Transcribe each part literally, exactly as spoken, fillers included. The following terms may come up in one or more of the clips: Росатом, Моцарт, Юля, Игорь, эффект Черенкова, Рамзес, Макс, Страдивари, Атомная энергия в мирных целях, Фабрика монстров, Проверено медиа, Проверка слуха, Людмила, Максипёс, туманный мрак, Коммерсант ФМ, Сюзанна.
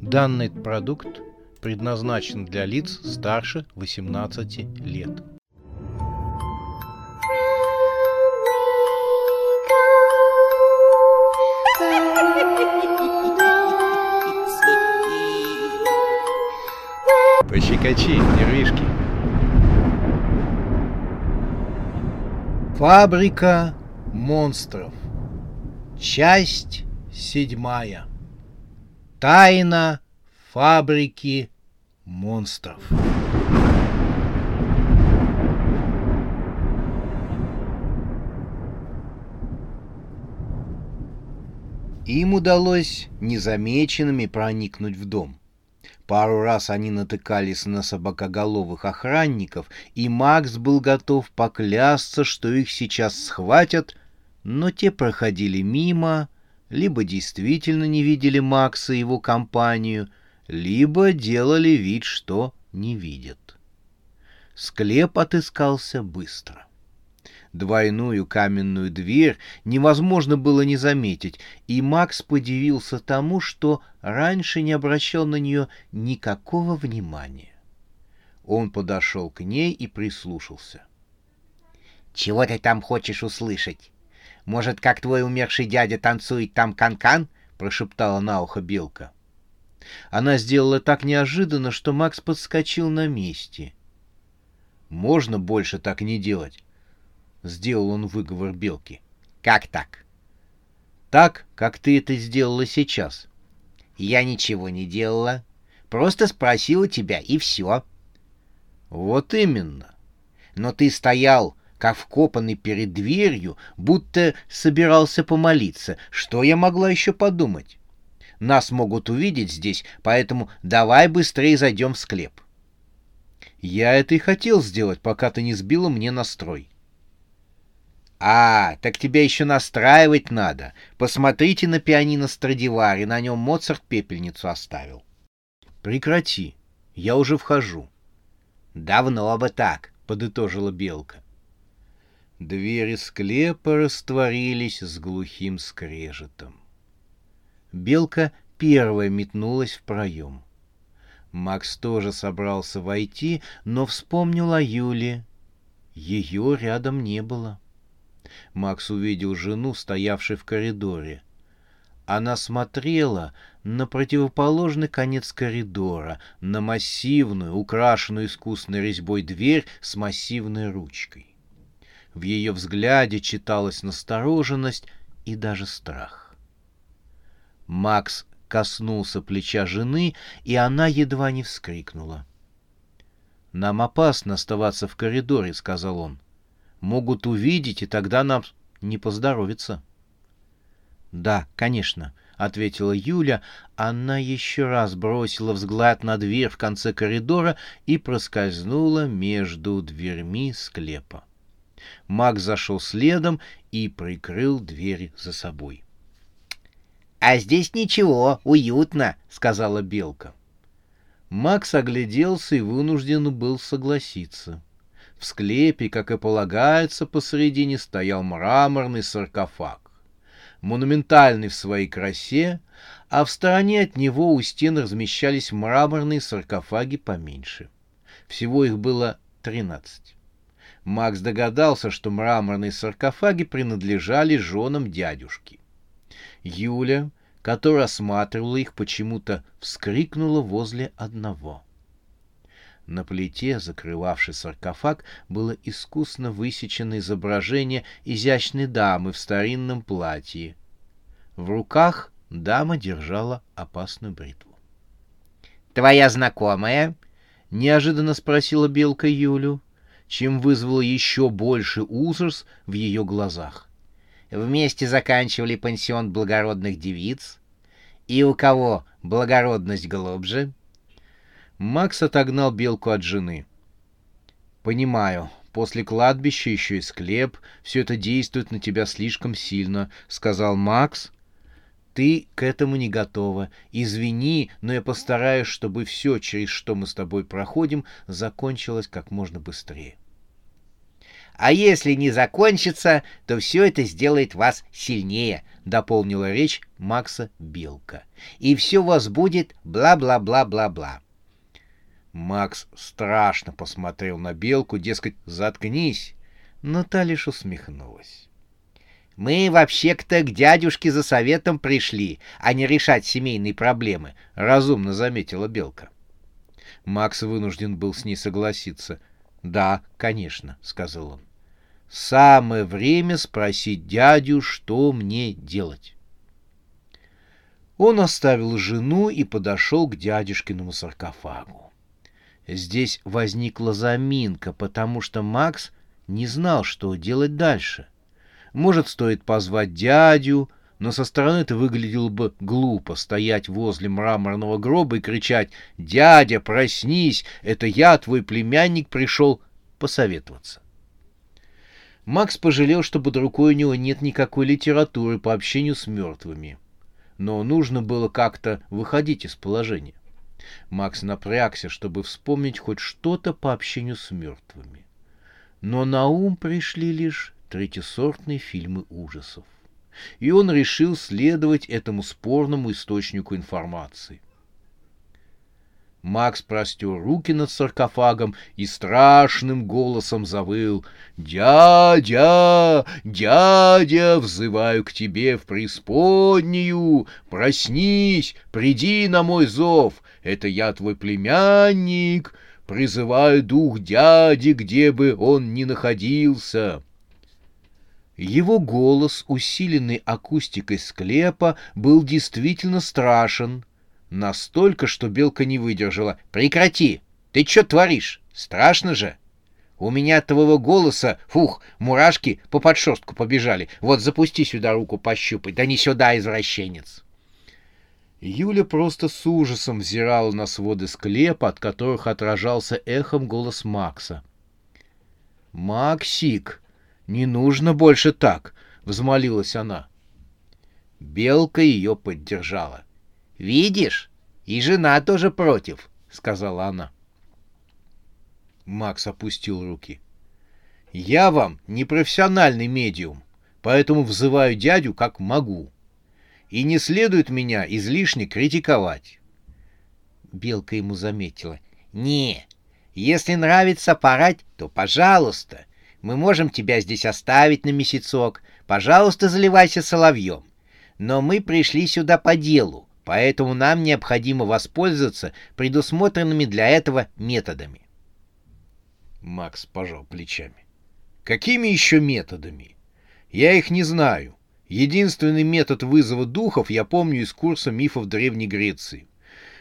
Данный продукт предназначен для лиц старше восемнадцати лет. Пощекочи нервишки. Фабрика монстров. Часть седьмая. Тайна фабрики монстров. Им удалось незамеченными проникнуть в дом. Пару раз они натыкались на собакоголовых охранников, и Макс был готов поклясться, что их сейчас схватят, но те проходили мимо, либо действительно не видели Макса и его компанию, либо делали вид, что не видят. Склеп отыскался быстро. Двойную каменную дверь невозможно было не заметить, и Макс подивился тому, что раньше не обращал на нее никакого внимания. Он подошел к ней и прислушался. — Чего ты там хочешь услышать? Может, как твой умерший дядя танцует там канкан? — прошептала на ухо белка. Она сделала так неожиданно, что Макс подскочил на месте. — Можно больше так не делать? — сделал он выговор белки. — Как так? — Так, как ты это сделала сейчас. — Я ничего не делала. Просто спросила тебя, и все. — Вот именно. Но ты стоял, как вкопанный перед дверью, будто собирался помолиться. Что я могла еще подумать? Нас могут увидеть здесь, поэтому давай быстрее зайдем в склеп. — Я это и хотел сделать, пока ты не сбила мне настрой. А, так тебя еще настраивать надо. Посмотрите на пианино Страдивари, на нем Моцарт пепельницу оставил. Прекрати, я уже вхожу. Давно бы так, подытожила белка. Двери склепа растворились с глухим скрежетом. Белка первая метнулась в проем. Макс тоже собрался войти, но вспомнил о Юле. Ее рядом не было. Макс увидел жену, стоявшую в коридоре. Она смотрела на противоположный конец коридора, на массивную, украшенную искусной резьбой дверь с массивной ручкой. В ее взгляде читалась настороженность и даже страх. Макс коснулся плеча жены, и она едва не вскрикнула. — Нам опасно оставаться в коридоре, — сказал он. Могут увидеть, и тогда нам не поздоровится. — Да, конечно, — ответила Юля. Она еще раз бросила взгляд на дверь в конце коридора и проскользнула между дверьми склепа. Макс зашел следом и прикрыл дверь за собой. — А здесь ничего, уютно, — сказала белка. Макс огляделся и вынужден был согласиться. В склепе, как и полагается, посредине стоял мраморный саркофаг, монументальный в своей красе, а в стороне от него у стен размещались мраморные саркофаги поменьше. Всего их было тринадцать. Макс догадался, что мраморные саркофаги принадлежали женам дядюшки. Юля, которая осматривала их, почему-то вскрикнула возле одного. На плите, закрывавшей саркофаг, было искусно высечено изображение изящной дамы в старинном платье. В руках дама держала опасную бритву. — Твоя знакомая? — неожиданно спросила белка Юлю, чем вызвало еще больше ужас в ее глазах. — Вместе заканчивали пансион благородных девиц? И у кого благородность глубже? Макс отогнал белку от жены. «Понимаю, после кладбища еще и склеп, все это действует на тебя слишком сильно», — сказал Макс. «Ты к этому не готова. Извини, но я постараюсь, чтобы все, через что мы с тобой проходим, закончилось как можно быстрее». А если не закончится, то все это сделает вас сильнее», — дополнила речь Макса Белка. «И все у вас будет бла-бла-бла-бла-бла». Макс страшно посмотрел на Белку, дескать, заткнись, но та лишь усмехнулась. «Мы вообще-то к дядюшке за советом пришли, а не решать семейные проблемы», — разумно заметила Белка. Макс вынужден был с ней согласиться. «Да, конечно», — сказал он. «Самое время спросить дядю, что мне делать». Он оставил жену и подошел к дядюшкиному саркофагу. Здесь возникла заминка, потому что Макс не знал, что делать дальше. Может, стоит позвать дядю, но со стороны это выглядело бы глупо — стоять возле мраморного гроба и кричать: «Дядя, проснись! Это я, твой племянник, пришел посоветоваться». Макс пожалел, что под рукой у него нет никакой литературы по общению с мертвыми. Но нужно было как-то выходить из положения. Макс напрягся, чтобы вспомнить хоть что-то по общению с мертвыми. Но на ум пришли лишь третьесортные фильмы ужасов. И он решил следовать этому спорному источнику информации. Макс простер руки над саркофагом и страшным голосом завыл: «Дядя, дядя, взываю к тебе в преисподнюю! Проснись, приди на мой зов! Это я, твой племянник! Призываю дух дяди, где бы он ни находился!» Его голос, усиленный акустикой склепа, был действительно страшен. Настолько, что Белка не выдержала. «Прекрати! Ты что творишь? Страшно же! У меня от твоего голоса, фух, мурашки по подшерстку побежали. Вот запусти сюда руку пощупать, да не сюда, извращенец!» Юля просто с ужасом взирала на своды склепа, от которых отражался эхом голос Макса. «Максик! Не нужно больше так!» — взмолилась она. Белка ее поддержала. «Видишь, и жена тоже против», — сказала она. Макс опустил руки. «Я вам не профессиональный медиум, поэтому взываю дядю как могу. И не следует меня излишне критиковать». Белка ему заметила: «Не, если нравится порать, то пожалуйста. Мы можем тебя здесь оставить на месяцок. Пожалуйста, заливайся соловьем. Но мы пришли сюда по делу, поэтому нам необходимо воспользоваться предусмотренными для этого методами». Макс пожал плечами. «Какими еще методами? Я их не знаю. Единственный метод вызова духов я помню из курса мифов Древней Греции,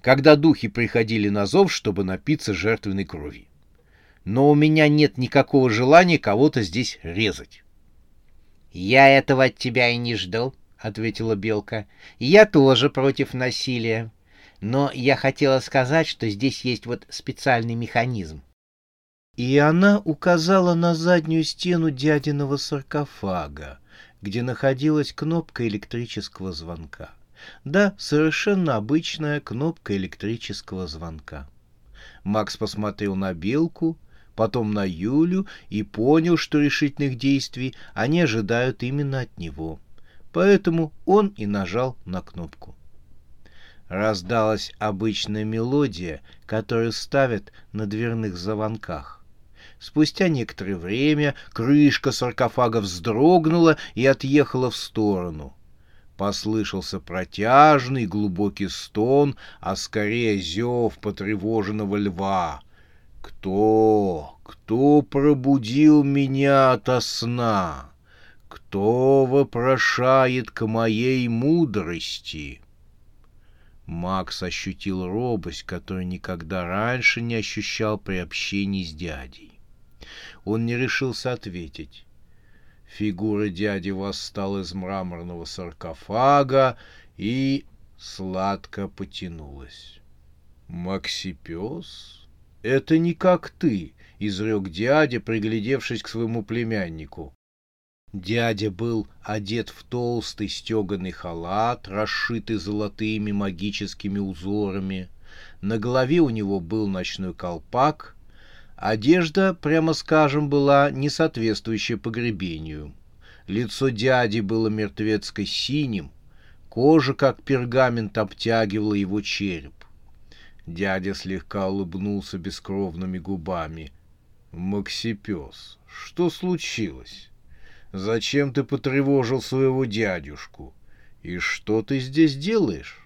когда духи приходили на зов, чтобы напиться жертвенной крови. Но у меня нет никакого желания кого-то здесь резать». «Я этого от тебя и не ждал», — ответила Белка. «Я тоже против насилия. Но я хотела сказать, что здесь есть вот специальный механизм». И она указала на заднюю стену дядиного саркофага, где находилась кнопка электрического звонка. Да, совершенно обычная кнопка электрического звонка. Макс посмотрел на Белку, потом на Юлю и понял, что решительных действий они ожидают именно от него. Поэтому он и нажал на кнопку. Раздалась обычная мелодия, которую ставят на дверных звонках. Спустя некоторое время крышка саркофага вздрогнула и отъехала в сторону. Послышался протяжный глубокий стон, а скорее зев потревоженного льва. «Кто? Кто пробудил меня ото сна? Кто вопрошает к моей мудрости?» Макс ощутил робость, которую никогда раньше не ощущал при общении с дядей. Он не решился ответить. Фигура дяди восстала из мраморного саркофага и сладко потянулась. «Максипёс? Это не как ты», — изрек дядя, приглядевшись к своему племяннику. Дядя был одет в толстый стеганый халат, расшитый золотыми магическими узорами. На голове у него был ночной колпак, Одежда, прямо скажем, была не соответствующая погребению. Лицо дяди было мертвецко-синим, кожа, как пергамент, обтягивала его череп. Дядя слегка улыбнулся бескровными губами. «Максипёс, что случилось? Зачем ты потревожил своего дядюшку? И что ты здесь делаешь?»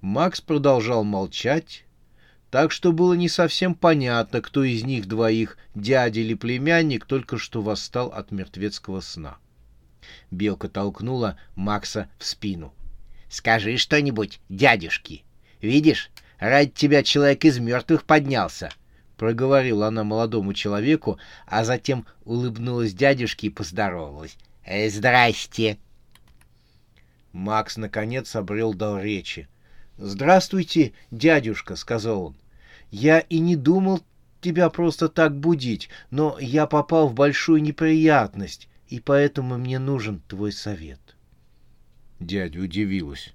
Макс продолжал молчать, так что было не совсем понятно, кто из них двоих, дядя или племянник, только что восстал от мертвецкого сна. Белка толкнула Макса в спину. «Скажи что-нибудь, дядюшки. Видишь, ради тебя человек из мертвых поднялся», — проговорила она молодому человеку, а затем улыбнулась дядюшке и поздоровалась. «Э, здрасте!» Макс, наконец, обрел дар речи. «Здравствуйте, дядюшка», — сказал он. «Я и не думал тебя просто так будить, но я попал в большую неприятность, и поэтому мне нужен твой совет». Дядя удивилась.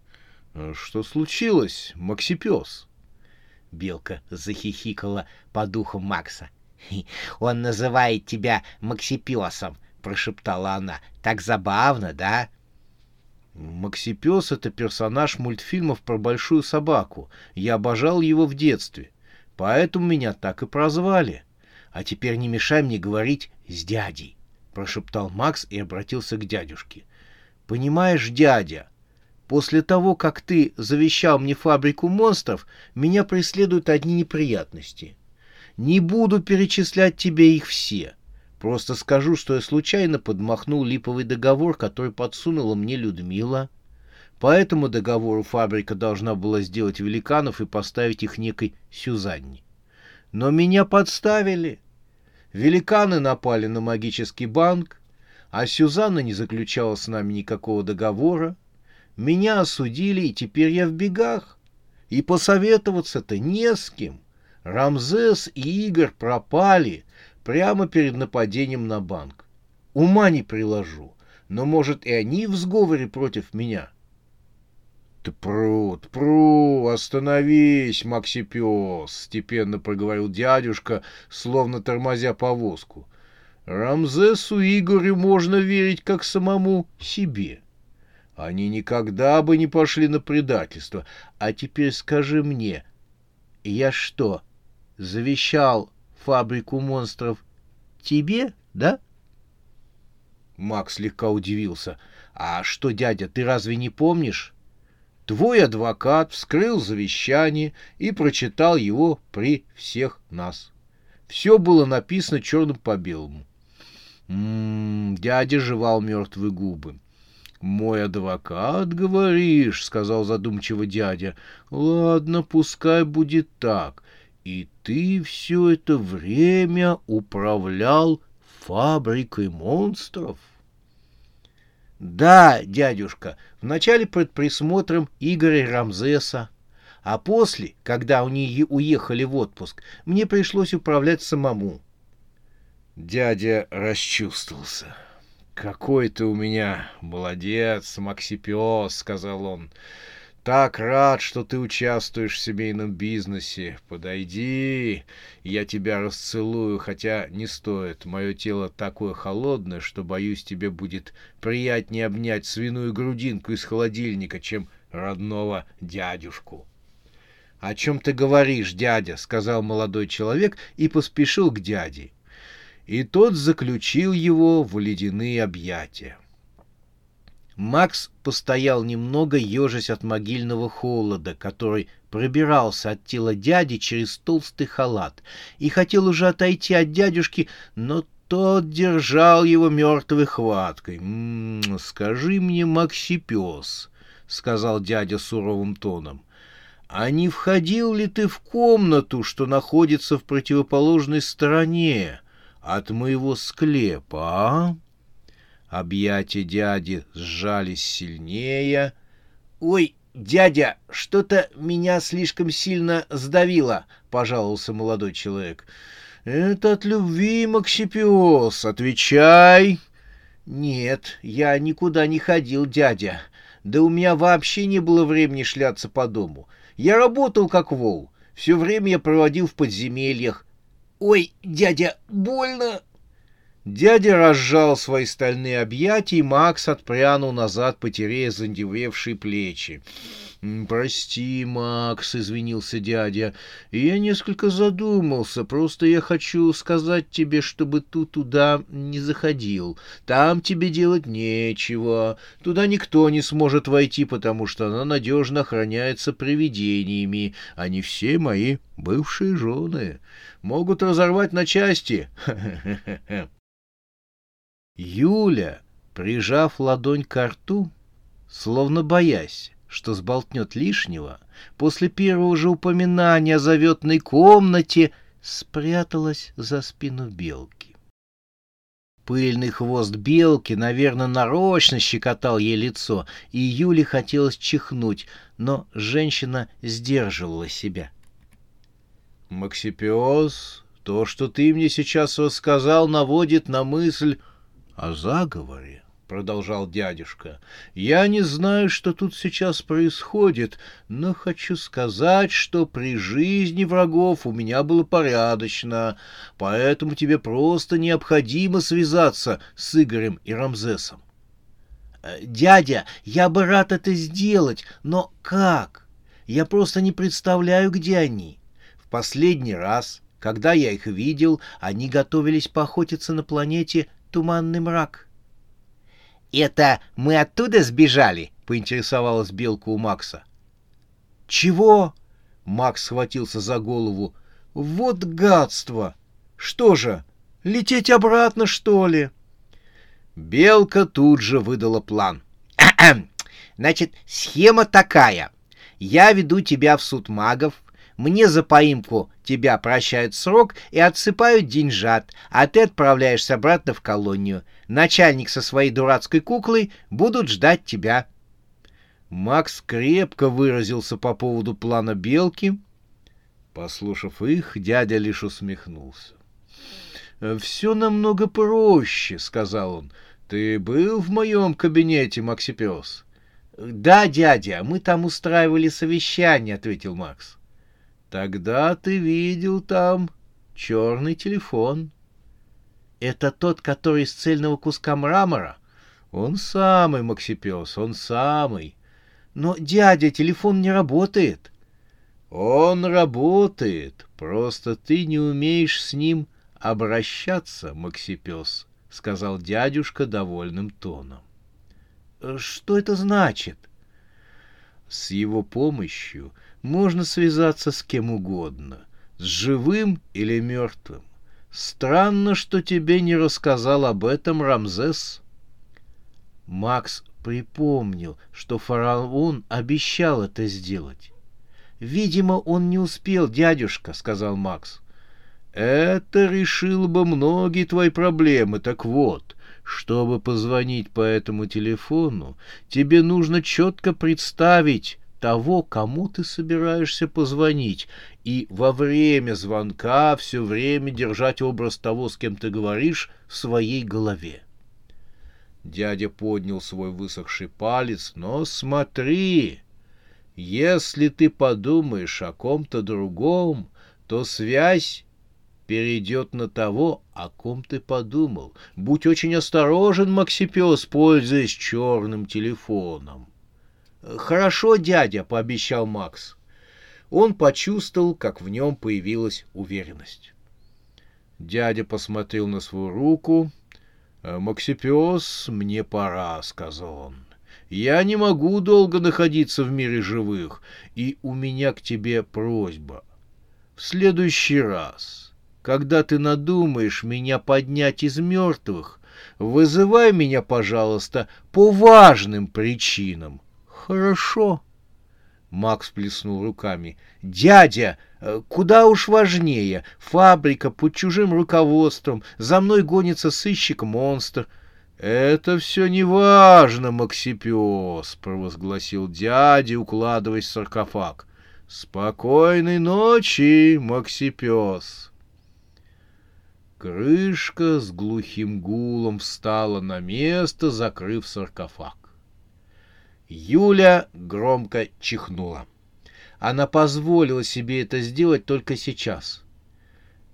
«Что случилось, Максипёс?» Белка захихикала по духу Макса. «Он называет тебя Максипёсом», — прошептала она. «Так забавно, да?» «Максипёс — это персонаж мультфильмов про большую собаку. Я обожал его в детстве, поэтому меня так и прозвали. А теперь не мешай мне говорить с дядей», — прошептал Макс и обратился к дядюшке. «Понимаешь, дядя, после того, как ты завещал мне фабрику монстров, меня преследуют одни неприятности. Не буду перечислять тебе их все». Просто скажу, что я случайно подмахнул липовый договор, который подсунула мне Людмила. По этому договору фабрика должна была сделать великанов и поставить их некой Сюзанне. Но меня подставили. Великаны напали на магический банк, а Сюзанна не заключала с нами никакого договора. Меня осудили, и теперь я в бегах. И посоветоваться-то не с кем. Рамзес и Игорь пропали прямо перед нападением на банк. Ума не приложу, но, может, и они в сговоре против меня. — Ты пру, ты пру, остановись, Максипёс, — степенно проговорил дядюшка, словно тормозя повозку. — Рамзесу Игорю можно верить как самому себе. Они никогда бы не пошли на предательство. А теперь скажи мне, я что, завещал фабрику монстров тебе, да? Макс слегка удивился. «А что, дядя, ты разве не помнишь? Твой адвокат вскрыл завещание и прочитал его при всех нас. Все было написано черным по белому». «М-м-м», дядя жевал мертвые губы. «Мой адвокат, говоришь», — сказал задумчиво дядя. «Ладно, пускай будет так. И ты все это время управлял фабрикой монстров?» «Да, дядюшка, вначале под присмотром Игоря и Рамзеса, а после, когда они уехали в отпуск, мне пришлось управлять самому». Дядя расчувствовался. «Какой ты у меня молодец, Максипёс», — сказал он. «Так рад, что ты участвуешь в семейном бизнесе. Подойди, я тебя расцелую, хотя не стоит. Мое тело такое холодное, что, боюсь, тебе будет приятнее обнять свиную грудинку из холодильника, чем родного дядюшку». «О чем ты говоришь, дядя?» — сказал молодой человек и поспешил к дяде. И тот заключил его в ледяные объятия. Макс постоял немного, ежась от могильного холода, который пробирался от тела дяди через толстый халат, и хотел уже отойти от дядюшки, но тот держал его мертвой хваткой. «М-м, скажи мне, Максипёс, — сказал дядя суровым тоном, — а не входил ли ты в комнату, что находится в противоположной стороне от моего склепа, а?» Объятия дяди сжались сильнее. «Ой, дядя, что-то меня слишком сильно сдавило», — пожаловался молодой человек. «Это от любви, Максипёс, отвечай». «Нет, я никуда не ходил, дядя. Да у меня вообще не было времени шляться по дому. Я работал как вол. Все время я проводил в подземельях. «Ой, дядя, больно!» Дядя разжал свои стальные объятия, и Макс отпрянул назад, потеряя задевевшие плечи. «Прости, Макс», — извинился дядя, — «я несколько задумался, просто я хочу сказать тебе, чтобы ты туда не заходил. Там тебе делать нечего, туда никто не сможет войти, потому что она надежно охраняется привидениями, они все мои бывшие жены. Могут разорвать на части». Юля, прижав ладонь ко рту, словно боясь, что сболтнет лишнего, после первого же упоминания о заветной комнате спряталась за спину белки. Пыльный хвост белки, наверное, нарочно щекотал ей лицо, и Юле хотелось чихнуть, но женщина сдерживала себя. «Максипёс, то, что ты мне сейчас рассказал, наводит на мысль о заговоре», — продолжал дядюшка. «Я не знаю, что тут сейчас происходит, но хочу сказать, что при жизни врагов у меня было порядочно, поэтому тебе просто необходимо связаться с Игорем и Рамзесом». «Дядя, я бы рад это сделать, но как? Я просто не представляю, где они. В последний раз, когда я их видел, они готовились поохотиться на планете Туманный мрак». «Это мы оттуда сбежали?» — поинтересовалась белка у Макса. «Чего?» — Макс схватился за голову. «Вот гадство! Что же, лететь обратно, что ли?» Белка тут же выдала план. «Значит, схема такая. Я веду тебя в суд магов, мне за поимку тебя прощают срок и отсыпают деньжат, а ты отправляешься обратно в колонию. Начальник со своей дурацкой куклой будут ждать тебя». Макс крепко выразился по поводу плана белки. Послушав их, дядя лишь усмехнулся. «Все намного проще», — сказал он. «Ты был в моем кабинете, Максипёс?» «Да, дядя, мы там устраивали совещание», — ответил Макс. «Тогда ты видел там черный телефон». «Это тот, который из цельного куска мрамора?» «Он самый, Максипёс, он самый». «Но, дядя, телефон не работает». «Он работает, просто ты не умеешь с ним обращаться, Максипёс», — сказал дядюшка довольным тоном. «Что это значит?» «С его помощью можно связаться с кем угодно, с живым или мертвым. Странно, что тебе не рассказал об этом Рамзес». Макс припомнил, что фараон обещал это сделать. «Видимо, он не успел, дядюшка», — сказал Макс. «Это решило бы многие твои проблемы. Так вот, чтобы позвонить по этому телефону, тебе нужно четко представить того, кому ты собираешься позвонить, и во время звонка все время держать образ того, с кем ты говоришь, в своей голове». Дядя поднял свой высохший палец, но смотри, если ты подумаешь о ком-то другом, то связь перейдет на того, о ком ты подумал. Будь очень осторожен, Максипёс, пользуясь черным телефоном. «Хорошо, дядя», — пообещал Макс. Он почувствовал, как в нем появилась уверенность. Дядя посмотрел на свою руку. «Максипёс, мне пора», — сказал он. «Я не могу долго находиться в мире живых, и у меня к тебе просьба. В следующий раз, когда ты надумаешь меня поднять из мертвых, вызывай меня, пожалуйста, по важным причинам». «Хорошо», — Макс плеснул руками. «Дядя, куда уж важнее. Фабрика под чужим руководством. За мной гонится сыщик-монстр». «Это все не важно, Максипёс», — провозгласил дядя, укладываясь в саркофаг. «Спокойной ночи, Максипёс». Крышка с глухим гулом встала на место, закрыв саркофаг. Юля громко чихнула. Она позволила себе это сделать только сейчас.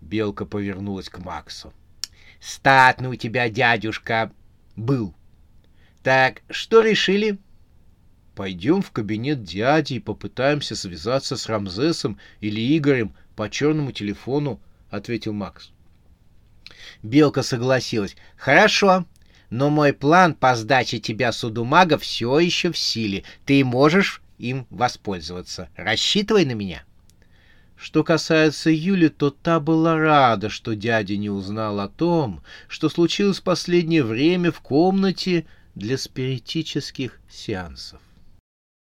Белка повернулась к Максу. «Статный у тебя дядюшка был. Так, что решили?» «Пойдем в кабинет дяди и попытаемся связаться с Рамзесом или Игорем по черному телефону», — ответил Макс. Белка согласилась. «Хорошо, но мой план по сдаче тебя суду магов все еще в силе. Ты можешь им воспользоваться. Рассчитывай на меня». Что касается Юли, то та была рада, что дядя не узнал о том, что случилось в последнее время в комнате для спиритических сеансов.